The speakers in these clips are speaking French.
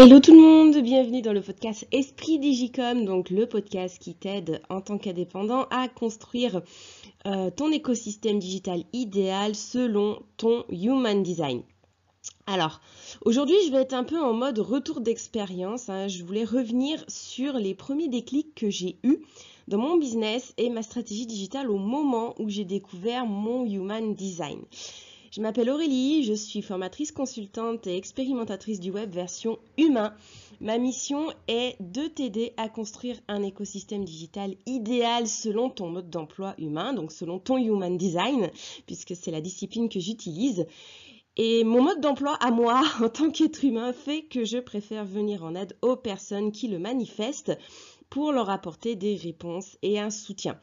Hello tout le monde, bienvenue dans le podcast Esprit Digicom, donc le podcast qui t'aide en tant qu'indépendant à construire ton écosystème digital idéal selon ton Human Design. Alors, aujourd'hui je vais être un peu en mode retour d'expérience, Je voulais revenir sur les premiers déclics que j'ai eus dans mon business et ma stratégie digitale au moment où j'ai découvert mon Human Design. Je m'appelle Aurélie, je suis formatrice consultante et expérimentatrice du web version humain. Ma mission est de t'aider à construire un écosystème digital idéal selon ton mode d'emploi humain, donc selon ton Human Design, puisque c'est la discipline que j'utilise. Et mon mode d'emploi à moi, en tant qu'être humain, fait que je préfère venir en aide aux personnes qui le manifestent pour leur apporter des réponses et un soutien.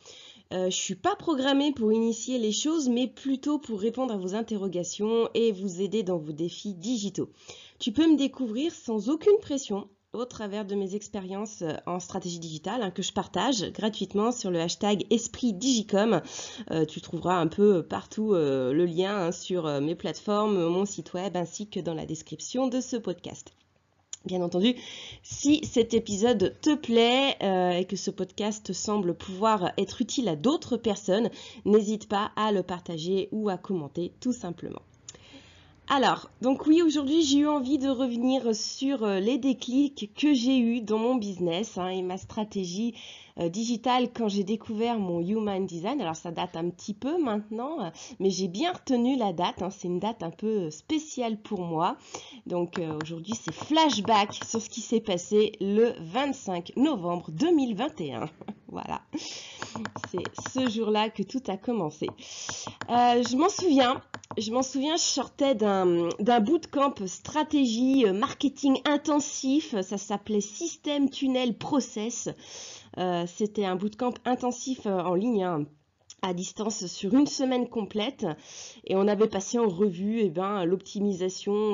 Je ne suis pas programmée pour initier les choses, mais plutôt pour répondre à vos interrogations et vous aider dans vos défis digitaux. Tu peux me découvrir sans aucune pression au travers de mes expériences en stratégie digitale que je partage gratuitement sur le hashtag Esprit Digicom. Tu trouveras un peu partout le lien sur mes plateformes, mon site web ainsi que dans la description de ce podcast. Bien entendu, si cet épisode te plaît et que ce podcast semble pouvoir être utile à d'autres personnes, n'hésite pas à le partager ou à commenter tout simplement. Alors, donc oui, aujourd'hui j'ai eu envie de revenir sur les déclics que j'ai eus dans mon business et ma stratégie digitale quand j'ai découvert mon Human Design. Alors ça date un petit peu maintenant, mais j'ai bien retenu la date, c'est une date un peu spéciale pour moi. Donc aujourd'hui c'est flashback sur ce qui s'est passé le 25 novembre 2021. Voilà, c'est ce jour-là que tout a commencé. Je m'en souviens, je sortais d'un bootcamp stratégie marketing intensif, ça s'appelait Système Tunnel Process. C'était un bootcamp intensif en ligne, à distance sur une semaine complète, et on avait passé en revue l'optimisation,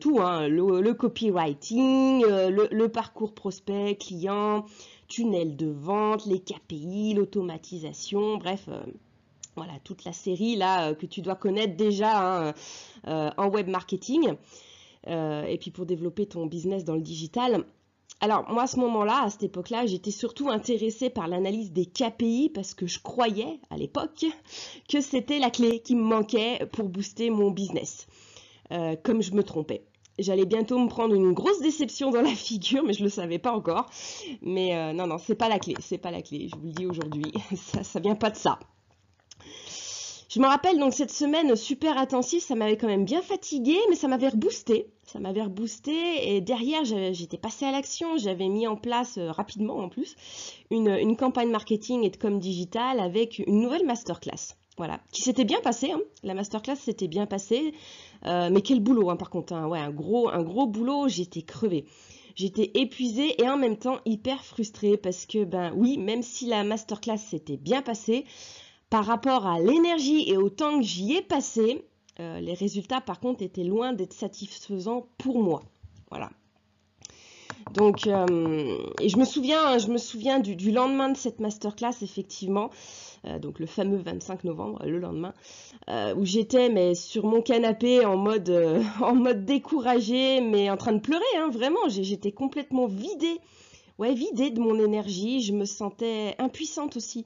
tout, le copywriting, le parcours prospect, client, tunnel de vente, les KPI, l'automatisation, bref... Voilà, toute la série là que tu dois connaître déjà en web marketing et puis pour développer ton business dans le digital. Alors moi à ce moment-là, à cette époque-là, j'étais surtout intéressée par l'analyse des KPI parce que je croyais à l'époque que c'était la clé qui me manquait pour booster mon business. Comme je me trompais. J'allais bientôt me prendre une grosse déception dans la figure, mais je ne le savais pas encore. Mais non, c'est pas la clé, je vous le dis aujourd'hui, ça vient pas de ça. Je me rappelle donc cette semaine super intensive, ça m'avait quand même bien fatiguée, mais ça m'avait reboosté. Et derrière, j'étais passée à l'action, j'avais mis en place rapidement en plus une campagne marketing et de com digital avec une nouvelle masterclass. Voilà, qui s'était bien passée, la masterclass s'était bien passée, mais quel boulot par contre, ouais, un gros boulot, j'étais crevée. J'étais épuisée et en même temps hyper frustrée parce que oui, même si la masterclass s'était bien passée, par rapport à l'énergie et au temps que j'y ai passé, les résultats par contre étaient loin d'être satisfaisants pour moi. Voilà. Donc, et je me souviens du lendemain de cette masterclass, effectivement, donc le fameux 25 novembre, le lendemain, où j'étais sur mon canapé en mode découragée, mais en train de pleurer, vraiment, j'étais complètement vidée, vidée de mon énergie, je me sentais impuissante aussi.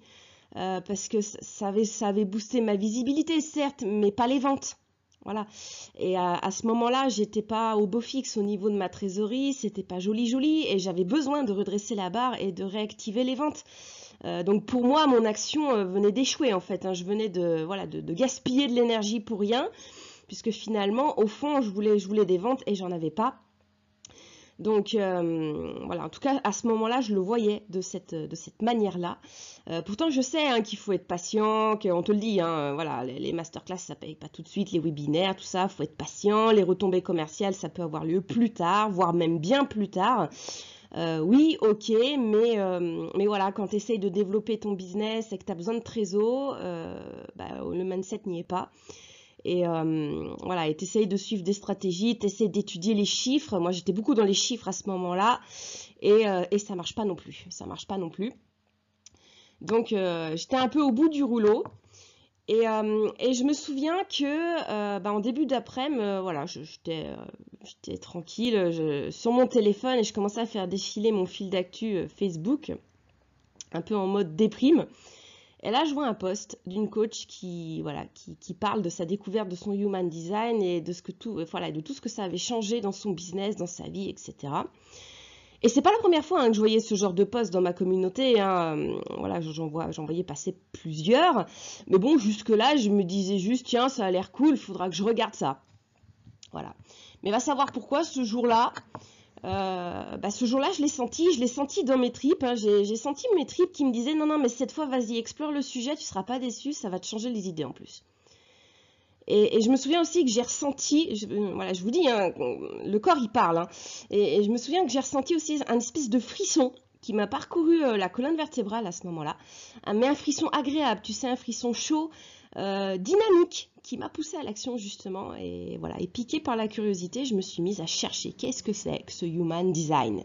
Parce que ça avait boosté ma visibilité, certes, mais pas les ventes. Voilà. Et à ce moment-là, j'étais pas au beau fixe au niveau de ma trésorerie, c'était pas joli, et j'avais besoin de redresser la barre et de réactiver les ventes. Donc pour moi, mon action venait d'échouer en fait. Je venais de gaspiller de l'énergie pour rien, puisque finalement, au fond, je voulais des ventes et j'en avais pas. Donc voilà, en tout cas à ce moment-là je le voyais de cette manière-là. Pourtant je sais qu'il faut être patient, qu'on te le dit, voilà, les masterclass ça paye pas tout de suite, les webinaires, tout ça, faut être patient, les retombées commerciales ça peut avoir lieu plus tard, voire même bien plus tard. Oui, ok, mais voilà, quand tu essayes de développer ton business et que tu as besoin de trésor, le mindset n'y est pas. Et voilà, tu essayes de suivre des stratégies, tu essayes d'étudier les chiffres. Moi, j'étais beaucoup dans les chiffres à ce moment-là. Et ça ne marche pas non plus. Donc, j'étais un peu au bout du rouleau. Et je me souviens que en début d'après-midi, voilà, j'étais tranquille sur mon téléphone et je commençais à faire défiler mon fil d'actu Facebook, un peu en mode déprime. Et là, je vois un post d'une coach qui parle de sa découverte de son human design et de, de tout ce que ça avait changé dans son business, dans sa vie, etc. Et c'est pas la première fois que je voyais ce genre de post dans ma communauté. Voilà, j'en voyais passer plusieurs. Mais bon, jusque-là, je me disais juste, tiens, ça a l'air cool, il faudra que je regarde ça. Voilà. Mais va savoir pourquoi ce jour-là... je l'ai senti dans mes tripes, hein. J'ai senti mes tripes qui me disaient non mais cette fois vas-y, explore le sujet, tu ne seras pas déçu, ça va te changer les idées en plus. Et je me souviens aussi que j'ai ressenti, voilà, je vous dis, hein, le corps il parle, hein, et je me souviens que j'ai ressenti aussi un espèce de frisson qui m'a parcouru la colonne vertébrale à ce moment-là, mais un frisson agréable, tu sais, un frisson chaud, dynamique, qui m'a poussée à l'action justement, et voilà, et piquée par la curiosité, je me suis mise à chercher qu'est-ce que c'est que ce human design,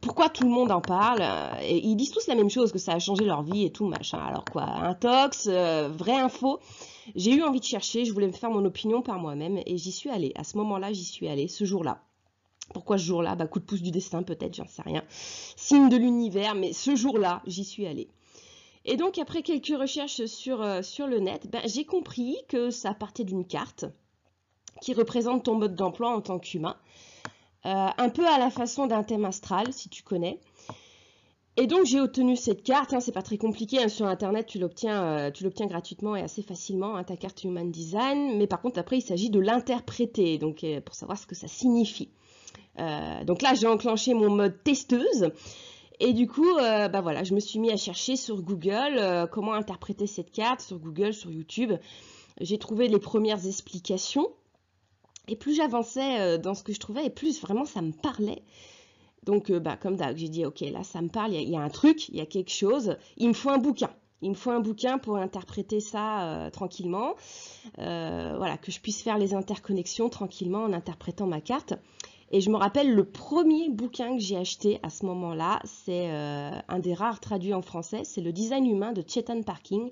pourquoi tout le monde en parle, et ils disent tous la même chose, que ça a changé leur vie et tout machin, alors quoi, intox, vraie info. J'ai eu envie de chercher, je voulais me faire mon opinion par moi-même, et j'y suis allée, à ce moment-là, j'y suis allée, ce jour-là. Pourquoi ce jour-là? Bah, coup de pouce du destin peut-être, j'en sais rien, signe de l'univers, mais ce jour-là, j'y suis allée. Et donc, après quelques recherches sur le net, j'ai compris que ça partait d'une carte qui représente ton mode d'emploi en tant qu'humain, un peu à la façon d'un thème astral, si tu connais. Et donc, j'ai obtenu cette carte, hein, c'est pas très compliqué, hein, sur Internet, tu l'obtiens gratuitement et assez facilement, hein, ta carte Human Design, mais par contre, après, il s'agit de l'interpréter, donc pour savoir ce que ça signifie. Donc là, j'ai enclenché mon mode testeuse. Et du coup, voilà, je me suis mis à chercher sur Google comment interpréter cette carte, sur Google, sur YouTube. J'ai trouvé les premières explications. Et plus j'avançais dans ce que je trouvais, et plus vraiment ça me parlait. Donc, comme d'hab, j'ai dit, ok, là, ça me parle, il y a un truc, il y a quelque chose. Il me faut un bouquin. Il me faut un bouquin pour interpréter ça tranquillement. Voilà, que je puisse faire les interconnexions tranquillement en interprétant ma carte. Et je me rappelle le premier bouquin que j'ai acheté à ce moment-là, c'est un des rares traduits en français, c'est Le Design Humain de Chetan Parking.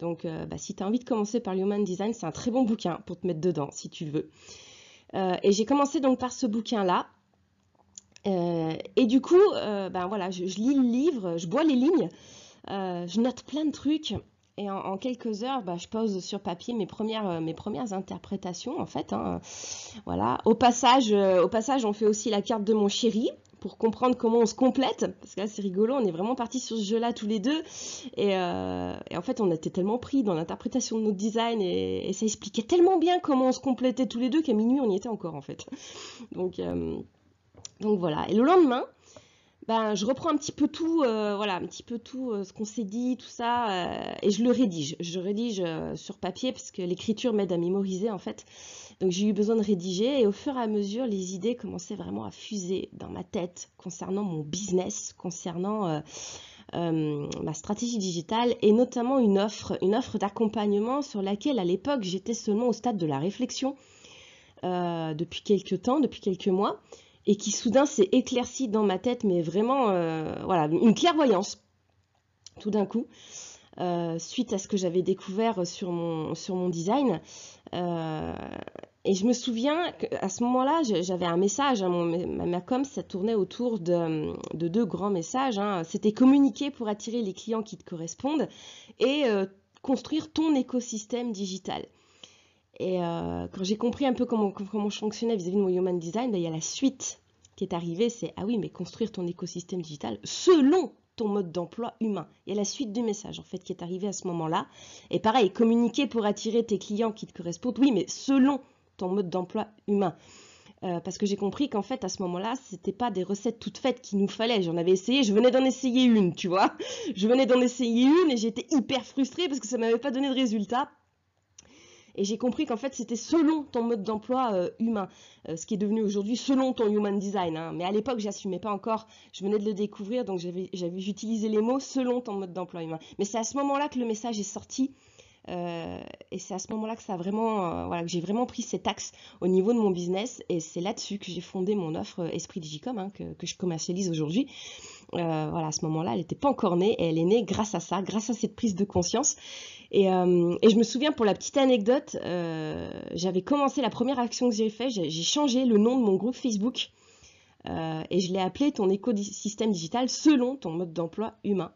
Donc si tu as envie de commencer par l'Human Design, c'est un très bon bouquin pour te mettre dedans si tu le veux. Et j'ai commencé donc par ce bouquin-là. Et du coup, voilà, je lis le livre, je bois les lignes, je note plein de trucs. Et en quelques heures, je pose sur papier mes premières interprétations, en fait. Hein. Voilà. Au passage, on fait aussi la carte de mon chéri pour comprendre comment on se complète. Parce que là, c'est rigolo, on est vraiment partis sur ce jeu-là tous les deux. Et en fait, on était tellement pris dans l'interprétation de notre design. Et ça expliquait tellement bien comment on se complétait tous les deux qu'à minuit, on y était encore, en fait. Donc voilà. Et le lendemain... je reprends un petit peu tout, ce qu'on s'est dit, tout ça, et je le rédige. Je rédige sur papier parce que l'écriture m'aide à mémoriser en fait. Donc j'ai eu besoin de rédiger et au fur et à mesure, les idées commençaient vraiment à fuser dans ma tête concernant mon business, concernant ma stratégie digitale et notamment une offre d'accompagnement sur laquelle à l'époque j'étais seulement au stade de la réflexion depuis quelques temps, depuis quelques mois. Et qui soudain s'est éclairci dans ma tête, mais vraiment, voilà, une clairvoyance, tout d'un coup, suite à ce que j'avais découvert sur mon design. Et je me souviens qu'à ce moment-là, j'avais un message, hein, ma com, ça tournait autour de deux grands messages, hein. C'était communiquer pour attirer les clients qui te correspondent et construire ton écosystème digital. Et quand j'ai compris un peu comment je fonctionnais vis-à-vis de mon human design, il y a la suite qui est arrivée, c'est « Ah oui, mais construire ton écosystème digital selon ton mode d'emploi humain ». Il y a la suite du message en fait qui est arrivée à ce moment-là. Et pareil, communiquer pour attirer tes clients qui te correspondent, oui, mais selon ton mode d'emploi humain. Parce que j'ai compris qu'en fait, à ce moment-là, c'était pas des recettes toutes faites qu'il nous fallait. J'en avais essayé, je venais d'en essayer une, tu vois. Je venais d'en essayer une et j'étais hyper frustrée parce que ça ne m'avait pas donné de résultat. Et j'ai compris qu'en fait, c'était selon ton mode d'emploi humain, ce qui est devenu aujourd'hui selon ton human design. Hein. Mais à l'époque, je n'assumais pas encore, je venais de le découvrir, donc j'avais utilisé les mots selon ton mode d'emploi humain. Mais c'est à ce moment-là que le message est sorti, et c'est à ce moment-là que ça a vraiment, que j'ai vraiment pris cet axe au niveau de mon business, et c'est là-dessus que j'ai fondé mon offre Esprit Digicom, hein, que je commercialise aujourd'hui. À ce moment-là, elle n'était pas encore née, et elle est née grâce à ça, grâce à cette prise de conscience. Et je me souviens, pour la petite anecdote, j'avais commencé la première action que j'ai faite, j'ai changé le nom de mon groupe Facebook et je l'ai appelé ton écosystème digital selon ton mode d'emploi humain.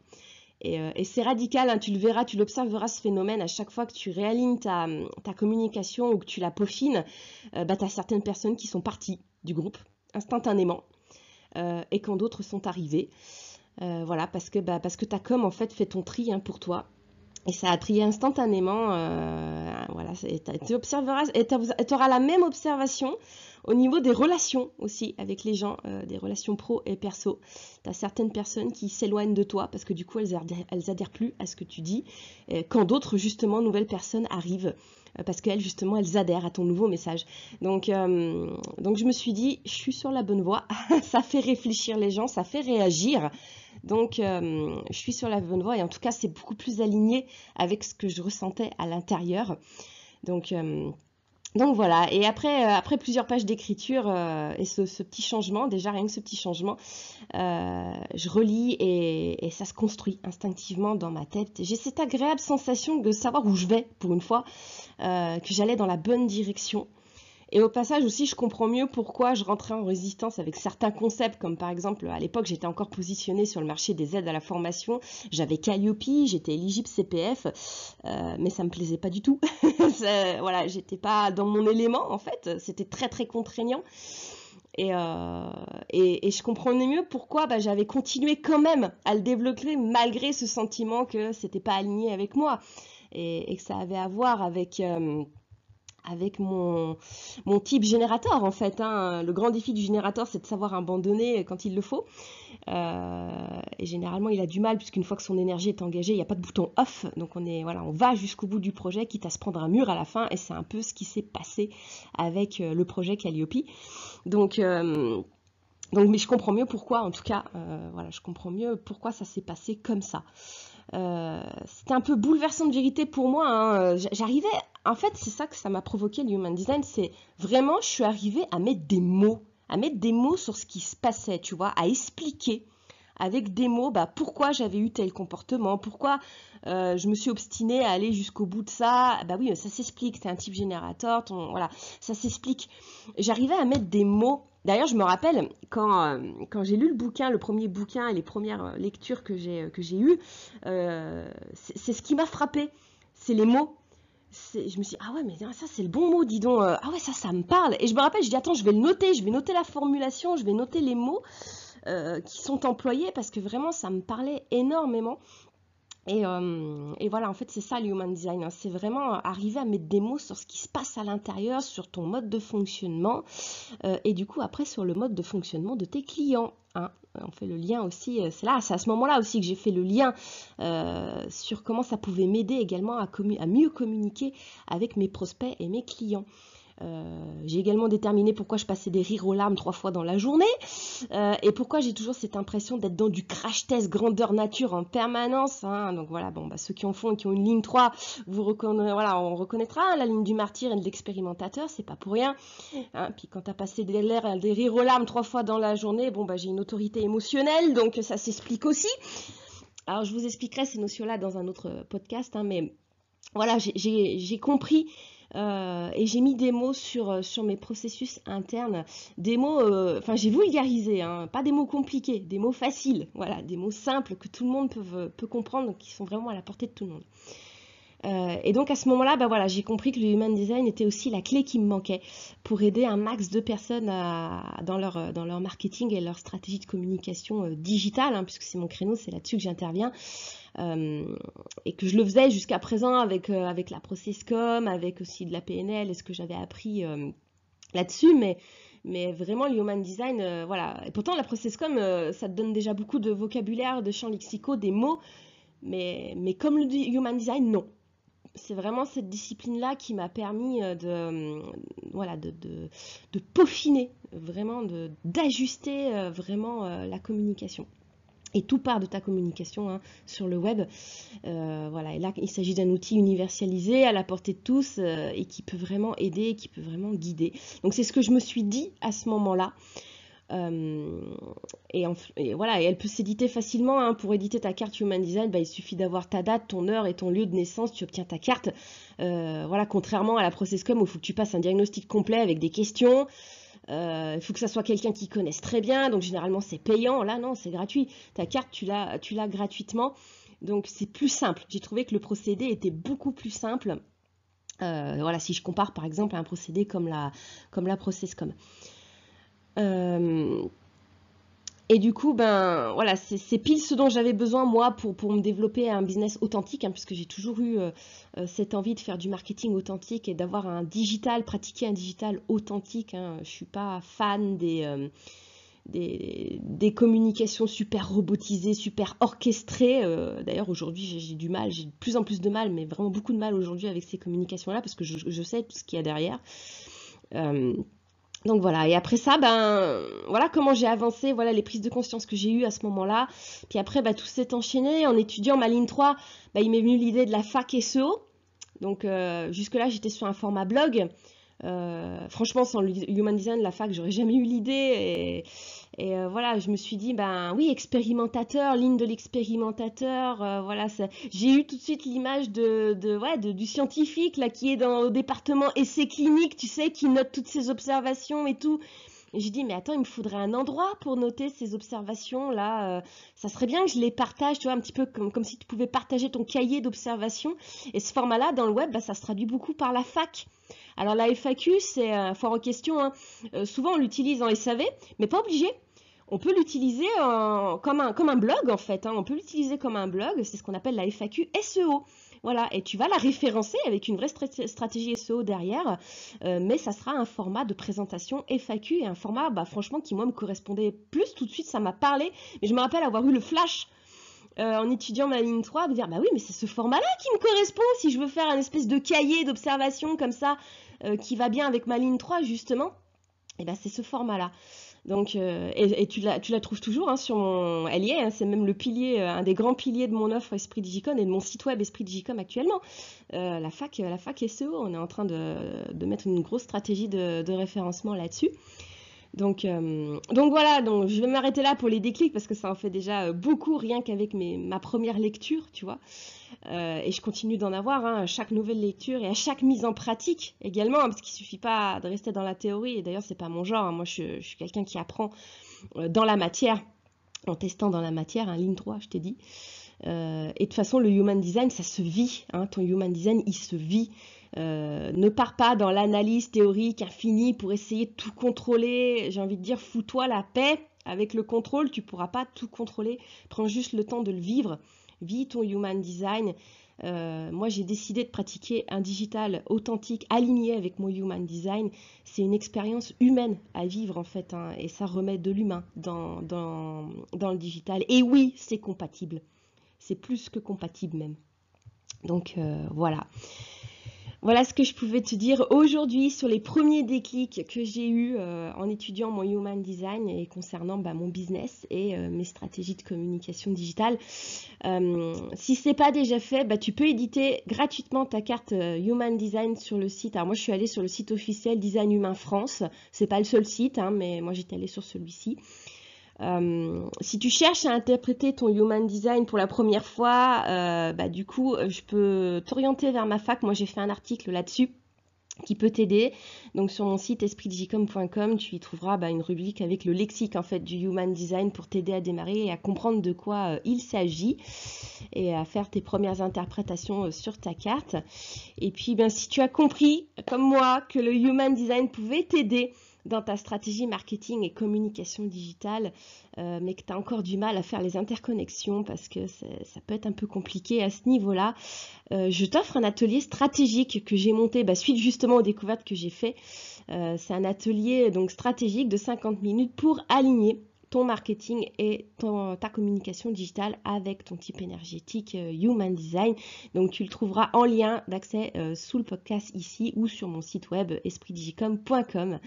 Et c'est radical, hein, tu le verras, tu l'observeras ce phénomène à chaque fois que tu réalignes ta communication ou que tu la peaufines, bah, tu as certaines personnes qui sont parties du groupe instantanément et quand d'autres sont arrivées. Voilà, parce que ta com en fait ton tri pour toi. Et ça a trié instantanément, voilà, tu observeras, et tu auras la même observation au niveau des relations aussi avec les gens, des relations pro et perso. Tu as certaines personnes qui s'éloignent de toi parce que du coup, elles adhèrent plus à ce que tu dis, quand d'autres, justement, nouvelles personnes arrivent parce qu'elles, justement, elles adhèrent à ton nouveau message. Donc je me suis dit, je suis sur la bonne voie, ça fait réfléchir les gens, ça fait réagir. Donc, je suis sur la bonne voie et en tout cas, c'est beaucoup plus aligné avec ce que je ressentais à l'intérieur. Donc voilà. Et après plusieurs pages d'écriture et ce petit changement, déjà rien que ce petit changement, je relis et ça se construit instinctivement dans ma tête. J'ai cette agréable sensation de savoir où je vais pour une fois, que j'allais dans la bonne direction. Et au passage aussi, je comprends mieux pourquoi je rentrais en résistance avec certains concepts, comme par exemple, à l'époque, j'étais encore positionnée sur le marché des aides à la formation, j'avais Calliope, j'étais éligible CPF, mais ça me plaisait pas du tout. Voilà, j'étais pas dans mon élément, en fait, c'était très très contraignant. Et je comprenais mieux pourquoi bah, j'avais continué quand même à le développer malgré ce sentiment que c'était pas aligné avec moi et que ça avait à voir avec mon type générateur, en fait. Hein. Le grand défi du générateur, c'est de savoir abandonner quand il le faut. Et généralement, il a du mal, puisqu'une fois que son énergie est engagée, il n'y a pas de bouton off. Donc, voilà, on va jusqu'au bout du projet, quitte à se prendre un mur à la fin. Et c'est un peu ce qui s'est passé avec le projet Calliope. Donc, mais je comprends mieux pourquoi, en tout cas, voilà, je comprends mieux pourquoi ça s'est passé comme ça. C'était un peu bouleversant de vérité pour moi, hein. J'arrivais, en fait c'est ça que ça m'a provoqué le Human Design, c'est vraiment je suis arrivée à mettre des mots, sur ce qui se passait, tu vois, à expliquer avec des mots bah, pourquoi j'avais eu tel comportement, pourquoi je me suis obstinée à aller jusqu'au bout de ça, bah oui ça s'explique, t'es un type générateur, voilà, ça s'explique, j'arrivais à mettre des mots. D'ailleurs, je me rappelle, quand j'ai lu le bouquin, le premier bouquin et les premières lectures que j'ai eues, c'est ce qui m'a frappée, c'est les mots. Je me suis dit, ah ouais, mais ça, c'est le bon mot, dis donc. Ah ouais, ça me parle. Et je me rappelle, je dis, attends, je vais noter la formulation, je vais noter les mots qui sont employés parce que vraiment, ça me parlait énormément. Et voilà, en fait, c'est ça le Human Design, hein. C'est vraiment arriver à mettre des mots sur ce qui se passe à l'intérieur, sur ton mode de fonctionnement, et du coup, après, sur le mode de fonctionnement de tes clients, hein. On fait le lien aussi, c'est à ce moment-là aussi que j'ai fait le lien sur comment ça pouvait m'aider également à mieux communiquer avec mes prospects et mes clients. J'ai également déterminé pourquoi je passais des rires aux larmes 3 fois dans la journée et pourquoi j'ai toujours cette impression d'être dans du crash test grandeur nature en permanence, hein. Donc voilà, bon, bah, ceux qui en font et qui ont une ligne 3, voilà, on reconnaîtra, hein, la ligne du martyr et de l'expérimentateur, c'est pas pour rien, hein. Puis quand t'as passé des rires aux larmes 3 fois dans la journée, bon bah j'ai une autorité émotionnelle, donc ça s'explique aussi. Alors je vous expliquerai ces notions-là dans un autre podcast, hein, mais voilà, j'ai compris. Et j'ai mis des mots sur mes processus internes, des mots, enfin j'ai vulgarisé, hein, pas des mots compliqués, des mots faciles, voilà, des mots simples que tout le monde peut comprendre, qui sont vraiment à la portée de tout le monde. Et donc à ce moment-là, bah voilà, j'ai compris que le Human Design était aussi la clé qui me manquait pour aider un max de personnes dans leur marketing et leur stratégie de communication digitale, hein, puisque c'est mon créneau, c'est là-dessus que j'interviens. Et que je le faisais jusqu'à présent avec la processcom, avec aussi de la PNL et ce que j'avais appris là-dessus, mais vraiment le Human Design, voilà. Et pourtant la processcom, ça te donne déjà beaucoup de vocabulaire, de champs lexicaux, des mots, mais comme le Human Design, non. C'est vraiment cette discipline-là qui m'a permis de peaufiner, vraiment d'ajuster vraiment la communication. Et tout part de ta communication, hein, sur le web. Voilà. Et là, il s'agit d'un outil universalisé, à la portée de tous, et qui peut vraiment aider, qui peut vraiment guider. Donc c'est ce que je me suis dit à ce moment-là. Et voilà, et elle peut s'éditer facilement, hein. Pour éditer ta carte Human Design, bah, il suffit d'avoir ta date, ton heure et ton lieu de naissance, tu obtiens ta carte. Voilà, contrairement à la ProcessCom où il faut que tu passes un diagnostic complet avec des questions. Il faut que ça soit quelqu'un qui connaisse très bien, donc généralement c'est payant. Là non, c'est gratuit, ta carte tu l'as gratuitement, donc c'est plus simple. J'ai trouvé que le procédé était beaucoup plus simple, voilà, si je compare par exemple à un procédé comme la ProcessCom. Et du coup, ben voilà, c'est pile ce dont j'avais besoin moi pour me développer un business authentique, hein, puisque j'ai toujours eu cette envie de faire du marketing authentique et d'avoir un digital, pratiquer un digital authentique, hein. Je suis pas fan des communications super robotisées, super orchestrées. D'ailleurs aujourd'hui j'ai de plus en plus de mal, mais vraiment beaucoup de mal aujourd'hui avec ces communications-là, parce que je sais tout ce qu'il y a derrière. Donc voilà, et après ça, ben voilà comment j'ai avancé, voilà les prises de conscience que j'ai eues à ce moment-là. Puis après, ben, tout s'est enchaîné. En étudiant ma ligne 3, ben, il m'est venu l'idée de la fac SEO. Donc jusque-là, j'étais sur un format blog. Franchement, sans le Human Design, la fac, j'aurais jamais eu l'idée. Et voilà, je me suis dit, ben oui, expérimentateur, ligne de l'expérimentateur. Voilà, j'ai eu tout de suite l'image du scientifique là, qui est au département essai clinique, tu sais, qui note toutes ses observations et tout. Et j'ai dit, mais attends, il me faudrait un endroit pour noter ces observations là. Ça serait bien que je les partage, tu vois, un petit peu comme si tu pouvais partager ton cahier d'observations. Et ce format-là, dans le web, ben, ça se traduit beaucoup par la fac. Alors la FAQ, c'est un foire aux questions, hein. Souvent on l'utilise en SAV, mais pas obligé. On peut l'utiliser comme un blog en fait, hein. On peut l'utiliser comme un blog, c'est ce qu'on appelle la FAQ SEO. Voilà, et tu vas la référencer avec une vraie stratégie SEO derrière, mais ça sera un format de présentation FAQ et un format, bah, franchement, qui moi me correspondait plus tout de suite, ça m'a parlé. Mais je me rappelle avoir eu le flash en étudiant ma ligne 3, me dire, bah oui, mais c'est ce format-là qui me correspond si je veux faire un espèce de cahier d'observation comme ça, qui va bien avec ma ligne 3, justement. Et bien, c'est ce format-là. Donc, et tu la trouves toujours, hein, sur mon... Elle y est, hein, c'est même le pilier, un des grands piliers de mon offre Esprit Digicom et de mon site web Esprit Digicom actuellement. La fac SEO, on est en train de mettre une grosse stratégie de référencement là-dessus. Donc voilà, donc je vais m'arrêter là pour les déclics parce que ça en fait déjà beaucoup rien qu'avec ma première lecture, tu vois. Et je continue d'en avoir, hein, à chaque nouvelle lecture et à chaque mise en pratique également, hein, parce qu'il ne suffit pas de rester dans la théorie. Et d'ailleurs, ce n'est pas mon genre, hein. Moi, je suis quelqu'un qui apprend dans la matière, en testant dans la matière, hein, ligne 3, je t'ai dit. Et de toute façon, le Human Design, ça se vit, hein. Ton Human Design, il se vit. Ne pars pas dans l'analyse théorique infinie pour essayer de tout contrôler. J'ai envie de dire, fous-toi la paix avec le contrôle, tu ne pourras pas tout contrôler. Prends juste le temps de le vivre. Vis ton Human Design. Moi, j'ai décidé de pratiquer un digital authentique, aligné avec mon Human Design. C'est une expérience humaine à vivre, en fait, hein, et ça remet de l'humain dans le digital. Et oui, c'est compatible. C'est plus que compatible, même. Donc, voilà. Voilà ce que je pouvais te dire aujourd'hui sur les premiers déclics que j'ai eus en étudiant mon Human Design et concernant, bah, mon business et mes stratégies de communication digitale. Si ce n'est pas déjà fait, bah, tu peux éditer gratuitement ta carte Human Design sur le site. Alors moi, je suis allée sur le site officiel Design Humain France. Ce n'est pas le seul site, hein, mais moi, j'étais allée sur celui-ci. Si tu cherches à interpréter ton Human Design pour la première fois, bah, du coup, je peux t'orienter vers ma fac. Moi, j'ai fait un article là-dessus qui peut t'aider. Donc, sur mon site espritdigicom.com, tu y trouveras, bah, une rubrique avec le lexique, en fait, du Human Design pour t'aider à démarrer et à comprendre de quoi il s'agit et à faire tes premières interprétations sur ta carte. Et puis, ben, si tu as compris, comme moi, que le Human Design pouvait t'aider dans ta stratégie marketing et communication digitale, mais que tu as encore du mal à faire les interconnexions parce que ça peut être un peu compliqué à ce niveau-là, je t'offre un atelier stratégique que j'ai monté, bah, suite justement aux découvertes que j'ai fait. C'est un atelier donc stratégique de 50 minutes pour aligner ton marketing et ta communication digitale avec ton type énergétique Human Design. Donc tu le trouveras en lien d'accès sous le podcast ici ou sur mon site web espritdigicom.com.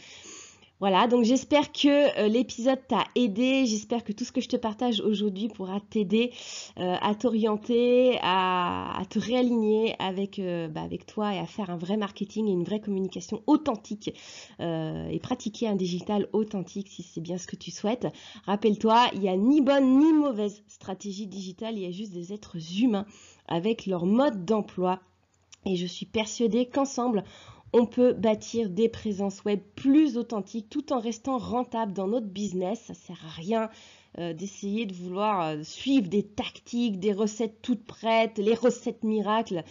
Voilà, donc j'espère que l'épisode t'a aidé, j'espère que tout ce que je te partage aujourd'hui pourra t'aider à t'orienter, à te réaligner avec, avec toi et à faire un vrai marketing et une vraie communication authentique et pratiquer un digital authentique si c'est bien ce que tu souhaites. Rappelle-toi, il n'y a ni bonne ni mauvaise stratégie digitale, il y a juste des êtres humains avec leur mode d'emploi et je suis persuadée qu'ensemble, on peut bâtir des présences web plus authentiques tout en restant rentable dans notre business. Ça ne sert à rien d'essayer de vouloir suivre des tactiques, des recettes toutes prêtes, les recettes miracles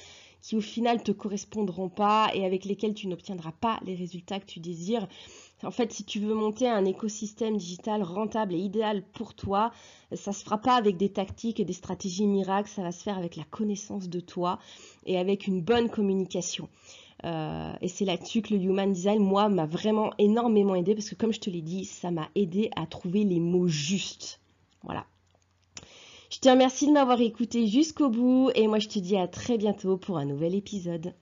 qui au final ne te correspondront pas et avec lesquelles tu n'obtiendras pas les résultats que tu désires. En fait, si tu veux monter un écosystème digital rentable et idéal pour toi, ça ne se fera pas avec des tactiques et des stratégies miracles, ça va se faire avec la connaissance de toi et avec une bonne communication. Et c'est là-dessus que le Human Design, moi, m'a vraiment énormément aidé parce que comme je te l'ai dit, ça m'a aidé à trouver les mots justes. Voilà. Je te remercie de m'avoir écouté jusqu'au bout et moi je te dis à très bientôt pour un nouvel épisode.